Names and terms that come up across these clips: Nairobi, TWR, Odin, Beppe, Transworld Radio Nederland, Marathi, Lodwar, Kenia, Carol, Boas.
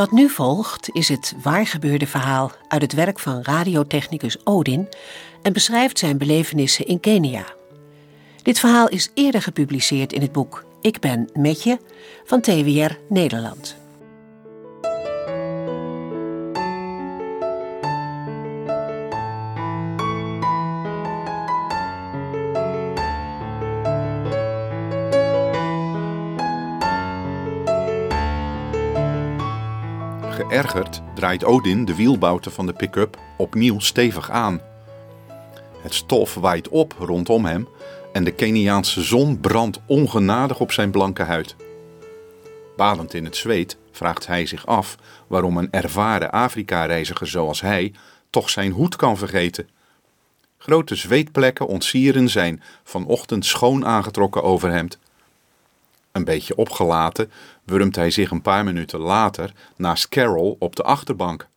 Wat nu volgt is het waargebeurde verhaal uit het werk van radiotechnicus Odin en beschrijft zijn belevenissen in Kenia. Dit verhaal is eerder gepubliceerd in het boek Ik ben met je van TWR Nederland. Geërgerd draait Odin de wielbouten van de pick-up opnieuw stevig aan. Het stof waait op rondom hem en de Keniaanse zon brandt ongenadig op zijn blanke huid. Balend in het zweet vraagt hij zich af waarom een ervaren Afrika-reiziger zoals hij toch zijn hoed kan vergeten. Grote zweetplekken ontsieren zijn vanochtend schoon aangetrokken overhemd. Een beetje opgelaten wurmt hij zich een paar minuten later naast Carol op de achterbank.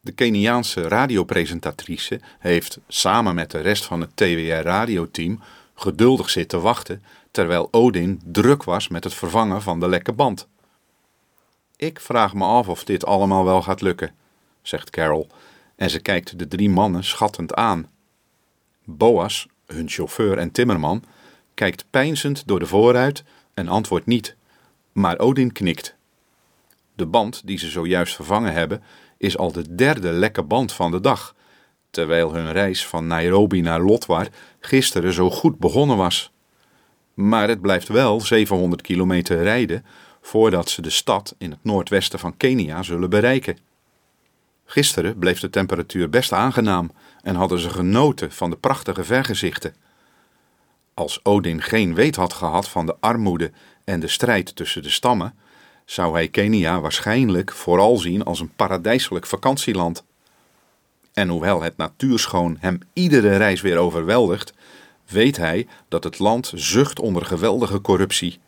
De Keniaanse radiopresentatrice heeft samen met de rest van het TWR-radioteam geduldig zitten wachten terwijl Odin druk was met het vervangen van de lekke band. Ik vraag me af of dit allemaal wel gaat lukken, zegt Carol en ze kijkt de drie mannen schattend aan. Boas, hun chauffeur en timmerman, kijkt peinzend door de voorruit en antwoordt niet, maar Odin knikt. De band die ze zojuist vervangen hebben is al de derde lekke band van de dag, terwijl hun reis van Nairobi naar Lodwar gisteren zo goed begonnen was. Maar het blijft wel 700 kilometer rijden voordat ze de stad in het noordwesten van Kenia zullen bereiken. Gisteren bleef de temperatuur best aangenaam en hadden ze genoten van de prachtige vergezichten. Als Odin geen weet had gehad van de armoede en de strijd tussen de stammen, zou hij Kenia waarschijnlijk vooral zien als een paradijselijk vakantieland. En hoewel het natuurschoon hem iedere reis weer overweldigt, weet hij dat het land zucht onder geweldige corruptie.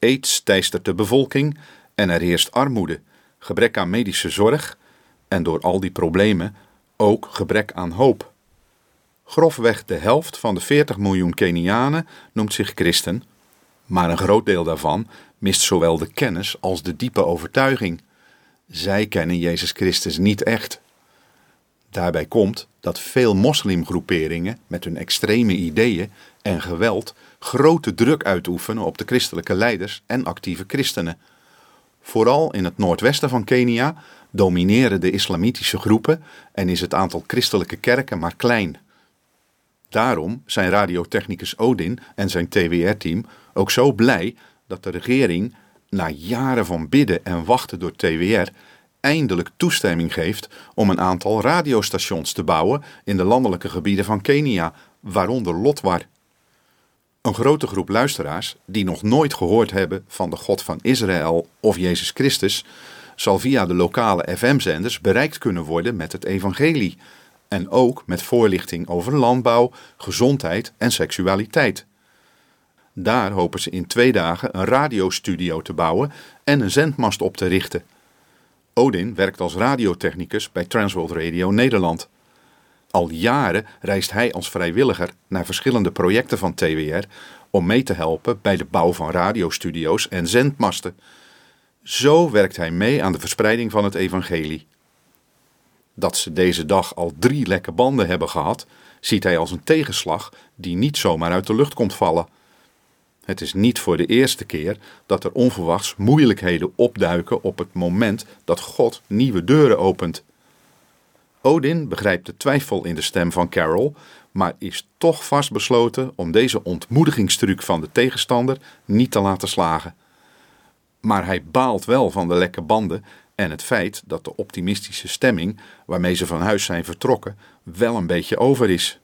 Aids teistert de bevolking en er heerst armoede, gebrek aan medische zorg en door al die problemen ook gebrek aan hoop. Grofweg de helft van de 40 miljoen Kenianen noemt zich christen, maar een groot deel daarvan mist zowel de kennis als de diepe overtuiging. Zij kennen Jezus Christus niet echt. Daarbij komt dat veel moslimgroeperingen met hun extreme ideeën en geweld grote druk uitoefenen op de christelijke leiders en actieve christenen. Vooral in het noordwesten van Kenia domineren de islamitische groepen en is het aantal christelijke kerken maar klein. Daarom zijn radiotechnicus Odin en zijn TWR-team ook zo blij dat de regering, na jaren van bidden en wachten door TWR, eindelijk toestemming geeft om een aantal radiostations te bouwen in de landelijke gebieden van Kenia, waaronder Lodwar. Een grote groep luisteraars die nog nooit gehoord hebben van de God van Israël of Jezus Christus, zal via de lokale FM-zenders bereikt kunnen worden met het evangelie. En ook met voorlichting over landbouw, gezondheid en seksualiteit. Daar hopen ze in 2 dagen een radiostudio te bouwen en een zendmast op te richten. Odin werkt als radiotechnicus bij Transworld Radio Nederland. Al jaren reist hij als vrijwilliger naar verschillende projecten van TWR om mee te helpen bij de bouw van radiostudio's en zendmasten. Zo werkt hij mee aan de verspreiding van het evangelie. Dat ze deze dag al 3 lekke banden hebben gehad, ziet hij als een tegenslag die niet zomaar uit de lucht komt vallen. Het is niet voor de eerste keer dat er onverwachts moeilijkheden opduiken op het moment dat God nieuwe deuren opent. Odin begrijpt de twijfel in de stem van Carol, maar is toch vastbesloten om deze ontmoedigingstruc van de tegenstander niet te laten slagen. Maar hij baalt wel van de lekke banden en het feit dat de optimistische stemming waarmee ze van huis zijn vertrokken wel een beetje over is.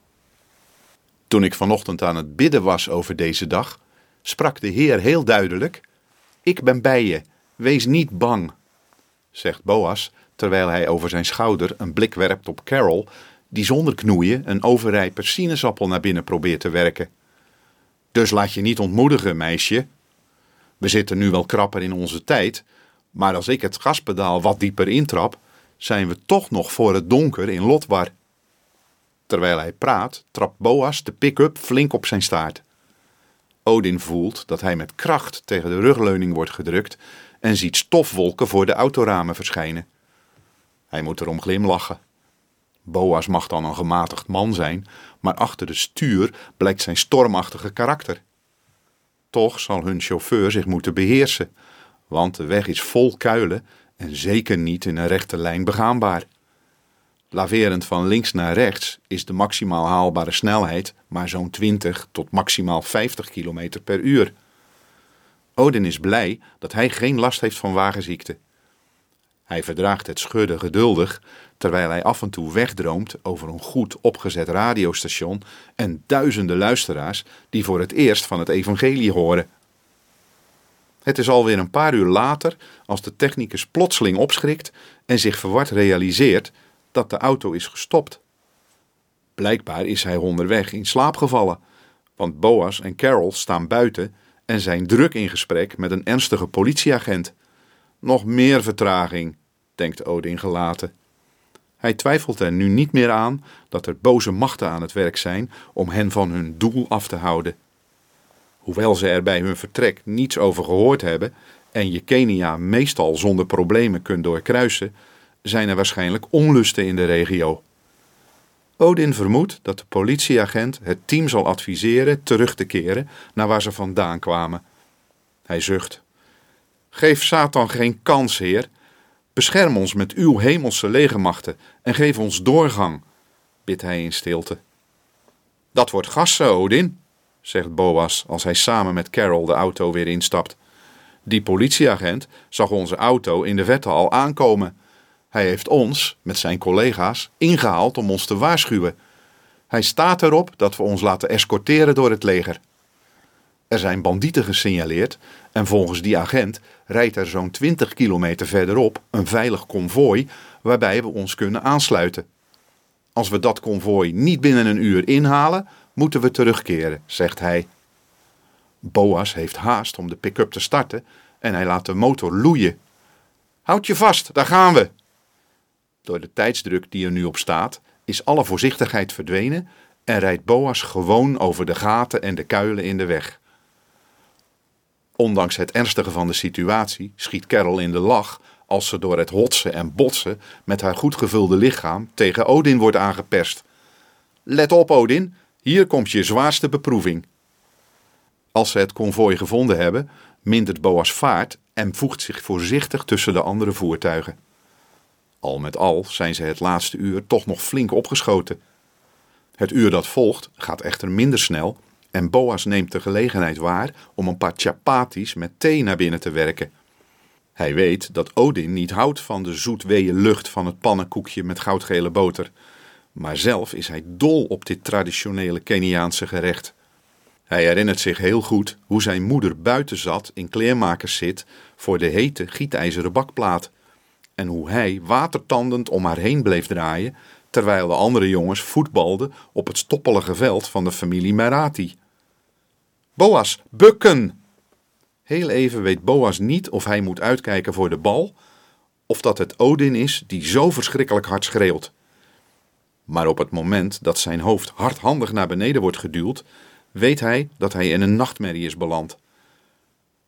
Toen ik vanochtend aan het bidden was over deze dag, sprak de Heer heel duidelijk: "Ik ben bij je, wees niet bang," zegt Boas, terwijl hij over zijn schouder een blik werpt op Carol, die zonder knoeien een overrijpe sinaasappel naar binnen probeert te werken. "Dus laat je niet ontmoedigen, meisje. We zitten nu wel krapper in onze tijd, maar als ik het gaspedaal wat dieper intrap, zijn we toch nog voor het donker in Lodwar." Terwijl hij praat, trapt Boas de pick-up flink op zijn staart. Odin voelt dat hij met kracht tegen de rugleuning wordt gedrukt en ziet stofwolken voor de autoramen verschijnen. Hij moet erom glimlachen. Boas mag dan een gematigd man zijn, maar achter het stuur blijkt zijn stormachtige karakter. Toch zal hun chauffeur zich moeten beheersen, want de weg is vol kuilen en zeker niet in een rechte lijn begaanbaar. Laverend van links naar rechts is de maximaal haalbare snelheid maar zo'n 20 tot maximaal 50 km per uur. Odin is blij dat hij geen last heeft van wagenziekte. Hij verdraagt het schudden geduldig, terwijl hij af en toe wegdroomt over een goed opgezet radiostation en duizenden luisteraars die voor het eerst van het evangelie horen. Het is alweer een paar uur later als de technicus plotseling opschrikt en zich verward realiseert dat de auto is gestopt. Blijkbaar is hij onderweg in slaap gevallen, want Boas en Carol staan buiten en zijn druk in gesprek met een ernstige politieagent. Nog meer vertraging, denkt Odin gelaten. Hij twijfelt er nu niet meer aan dat er boze machten aan het werk zijn om hen van hun doel af te houden. Hoewel ze er bij hun vertrek niets over gehoord hebben en je Kenia meestal zonder problemen kunt doorkruisen, zijn er waarschijnlijk onlusten in de regio. Odin vermoedt dat de politieagent het team zal adviseren terug te keren naar waar ze vandaan kwamen. Hij zucht. Geef Satan geen kans, Heer. Bescherm ons met uw hemelse legermachten en geef ons doorgang, bidt hij in stilte. Dat wordt gassen, Odin, zegt Boas als hij samen met Carol de auto weer instapt. Die politieagent zag onze auto in de verte al aankomen. Hij heeft ons, met zijn collega's, ingehaald om ons te waarschuwen. Hij staat erop dat we ons laten escorteren door het leger. Er zijn bandieten gesignaleerd en volgens die agent rijdt er zo'n 20 kilometer verderop een veilig konvooi waarbij we ons kunnen aansluiten. Als we dat konvooi niet binnen een uur inhalen, moeten we terugkeren, zegt hij. Boas heeft haast om de pick-up te starten en hij laat de motor loeien. Houd je vast, daar gaan we! Door de tijdsdruk die er nu op staat, is alle voorzichtigheid verdwenen en rijdt Boas gewoon over de gaten en de kuilen in de weg. Ondanks het ernstige van de situatie schiet Carol in de lach als ze door het hotsen en botsen met haar goed gevulde lichaam tegen Odin wordt aangeperst. Let op, Odin, hier komt je zwaarste beproeving. Als ze het konvooi gevonden hebben, mindert Boas vaart en voegt zich voorzichtig tussen de andere voertuigen. Al met al zijn ze het laatste uur toch nog flink opgeschoten. Het uur dat volgt gaat echter minder snel en Boas neemt de gelegenheid waar om een paar chapatis met thee naar binnen te werken. Hij weet dat Odin niet houdt van de zoetweeën lucht van het pannenkoekje met goudgele boter, maar zelf is hij dol op dit traditionele Keniaanse gerecht. Hij herinnert zich heel goed hoe zijn moeder buiten zat in kleermakerszit voor de hete gietijzeren bakplaat en hoe hij watertandend om haar heen bleef draaien terwijl de andere jongens voetbalden op het stoppelige veld van de familie Marathi. Boas, bukken! Heel even weet Boas niet of hij moet uitkijken voor de bal, of dat het Odin is die zo verschrikkelijk hard schreeuwt. Maar op het moment dat zijn hoofd hardhandig naar beneden wordt geduwd, weet hij dat hij in een nachtmerrie is beland.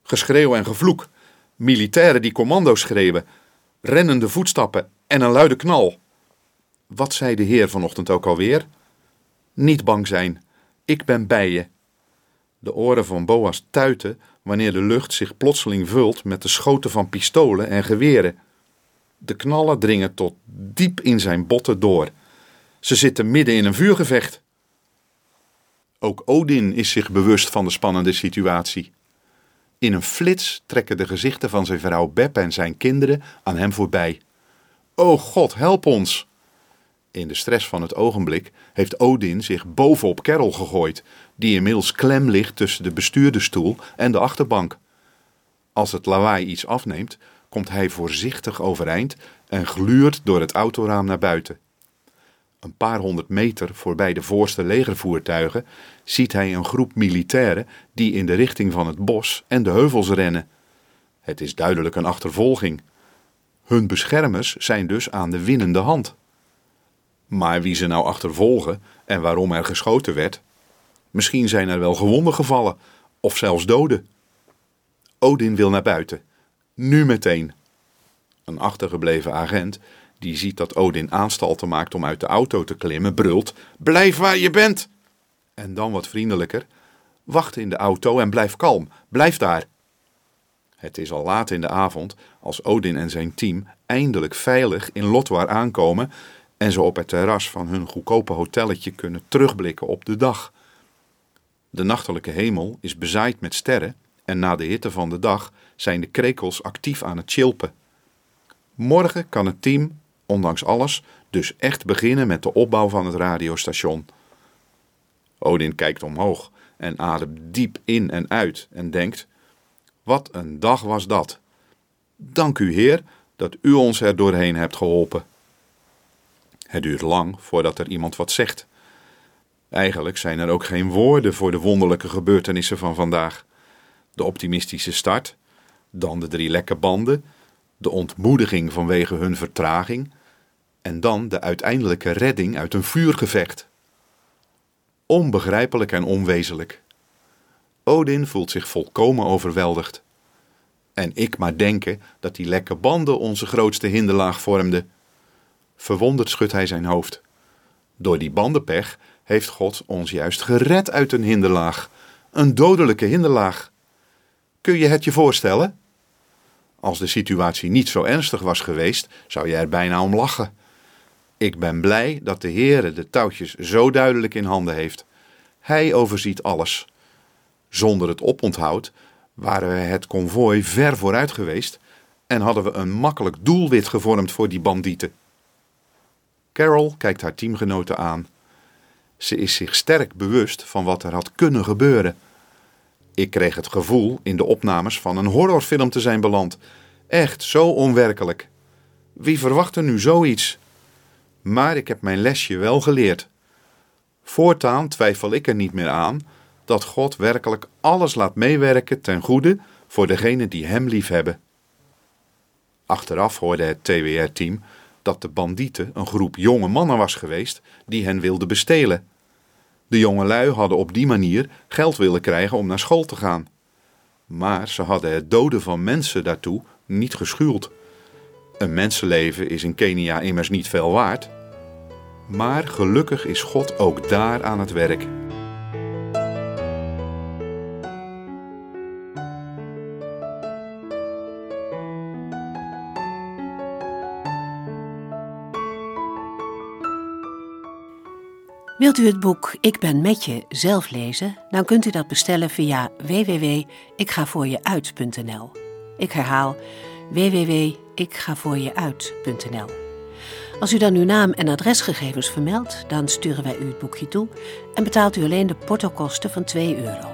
Geschreeuw en gevloek, militairen die commando's schreeuwen, rennende voetstappen en een luide knal. Wat zei de Heer vanochtend ook alweer? Niet bang zijn, ik ben bij je. De oren van Boas tuiten wanneer de lucht zich plotseling vult met de schoten van pistolen en geweren. De knallen dringen tot diep in zijn botten door. Ze zitten midden in een vuurgevecht. Ook Odin is zich bewust van de spannende situatie. In een flits trekken de gezichten van zijn vrouw Beppe en zijn kinderen aan hem voorbij. O God, help ons! In de stress van het ogenblik heeft Odin zich bovenop Carol gegooid, die inmiddels klem ligt tussen de bestuurdersstoel en de achterbank. Als het lawaai iets afneemt, komt hij voorzichtig overeind en gluurt door het autoraam naar buiten. Een paar honderd meter voorbij de voorste legervoertuigen ziet hij een groep militairen die in de richting van het bos en de heuvels rennen. Het is duidelijk een achtervolging. Hun beschermers zijn dus aan de winnende hand. Maar wie ze nou achtervolgen en waarom er geschoten werd? Misschien zijn er wel gewonden gevallen of zelfs doden. Odin wil naar buiten. Nu meteen! Een achtergebleven agent, die ziet dat Odin aanstalten maakt om uit de auto te klimmen, brult: blijf waar je bent! En dan wat vriendelijker: wacht in de auto en blijf kalm, blijf daar! Het is al laat in de avond als Odin en zijn team eindelijk veilig in Lodwar aankomen en ze op het terras van hun goedkope hotelletje kunnen terugblikken op de dag. De nachtelijke hemel is bezaaid met sterren en na de hitte van de dag zijn de krekels actief aan het chilpen. Morgen kan het team, ondanks alles, dus echt beginnen met de opbouw van het radiostation. Odin kijkt omhoog en ademt diep in en uit en denkt: wat een dag was dat. Dank u, Heer, dat u ons er doorheen hebt geholpen. Het duurt lang voordat er iemand wat zegt. Eigenlijk zijn er ook geen woorden voor de wonderlijke gebeurtenissen van vandaag. De optimistische start, dan de 3 lekke banden, de ontmoediging vanwege hun vertraging en dan de uiteindelijke redding uit een vuurgevecht. Onbegrijpelijk en onwezenlijk. Odin voelt zich volkomen overweldigd. En ik maar denken dat die lekke banden onze grootste hinderlaag vormden. Verwonderd schudt hij zijn hoofd. Door die bandenpech heeft God ons juist gered uit een hinderlaag. Een dodelijke hinderlaag. Kun je het je voorstellen? Als de situatie niet zo ernstig was geweest, zou je er bijna om lachen. Ik ben blij dat de Heere de touwtjes zo duidelijk in handen heeft. Hij overziet alles. Zonder het oponthoud waren we het konvooi ver vooruit geweest en hadden we een makkelijk doelwit gevormd voor die bandieten. Carol kijkt haar teamgenoten aan. Ze is zich sterk bewust van wat er had kunnen gebeuren. Ik kreeg het gevoel in de opnames van een horrorfilm te zijn beland. Echt zo onwerkelijk. Wie verwacht er nu zoiets? Maar ik heb mijn lesje wel geleerd. Voortaan twijfel ik er niet meer aan dat God werkelijk alles laat meewerken ten goede voor degenen die hem liefhebben. Achteraf hoorde het TWR-team dat de bandieten een groep jonge mannen was geweest die hen wilden bestelen. De jongelui hadden op die manier geld willen krijgen om naar school te gaan. Maar ze hadden het doden van mensen daartoe niet geschuwd. Een mensenleven is in Kenia immers niet veel waard. Maar gelukkig is God ook daar aan het werk. Wilt u het boek Ik ben met je zelf lezen? Dan kunt u dat bestellen via www.ikgavoorjeuit.nl. Ik herhaal www.ikgavoorjeuit.nl. Als u dan uw naam en adresgegevens vermeldt, dan sturen wij u het boekje toe en betaalt u alleen de portokosten van €2.